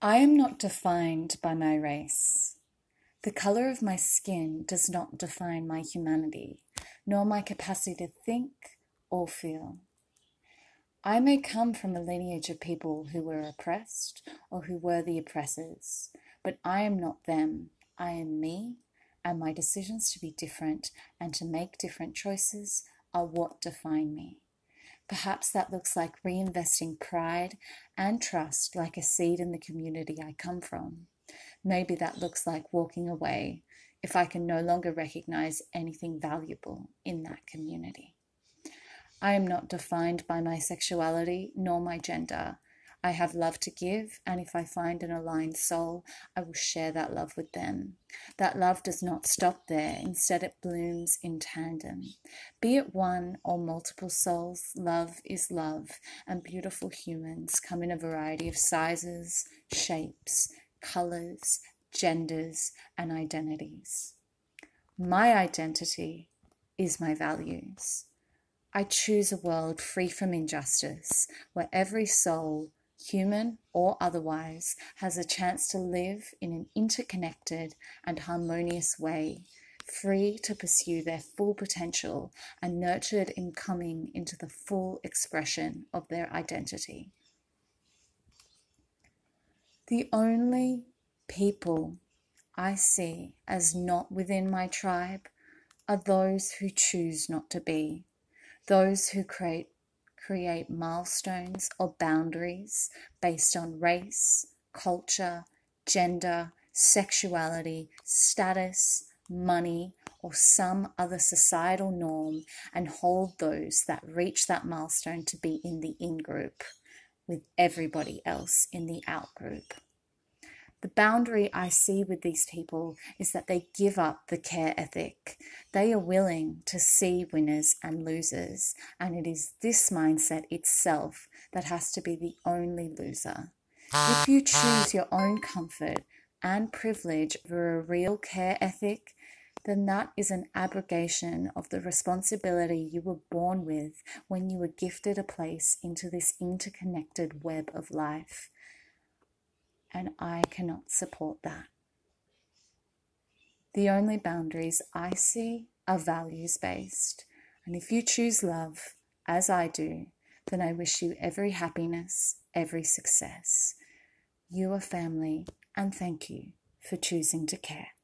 I am not defined by my race. The color of my skin does not define my humanity, nor my capacity to think or feel. I may come from a lineage of people who were oppressed or who were the oppressors, but I am not them. I am me, and my decisions to be different and to make different choices are what define me. Perhaps that looks like reinvesting pride and trust like a seed in the community I come from. Maybe that looks like walking away if I can no longer recognize anything valuable in that community. I am not defined by my sexuality nor my gender. I have love to give, and if I find an aligned soul, I will share that love with them. That love does not stop there. Instead, it blooms in tandem. Be it one or multiple souls, love is love, and beautiful humans come in a variety of sizes, shapes, colors, genders, and identities. My identity is my values. I choose a world free from injustice, where every soul, human or otherwise, has a chance to live in an interconnected and harmonious way, free to pursue their full potential and nurtured in coming into the full expression of their identity. The only people I see as not within my tribe are those who choose not to be, those who create milestones or boundaries based on race, culture, gender, sexuality, status, money, or some other societal norm, and hold those that reach that milestone to be in the in-group with everybody else in the out-group. The boundary I see with these people is that they give up the care ethic. They are willing to see winners and losers, and it is this mindset itself that has to be the only loser. If you choose your own comfort and privilege over a real care ethic, then that is an abrogation of the responsibility you were born with when you were gifted a place into this interconnected web of life. And I cannot support that. The only boundaries I see are values-based. And if you choose love, as I do, then I wish you every happiness, every success. You are family, and thank you for choosing to care.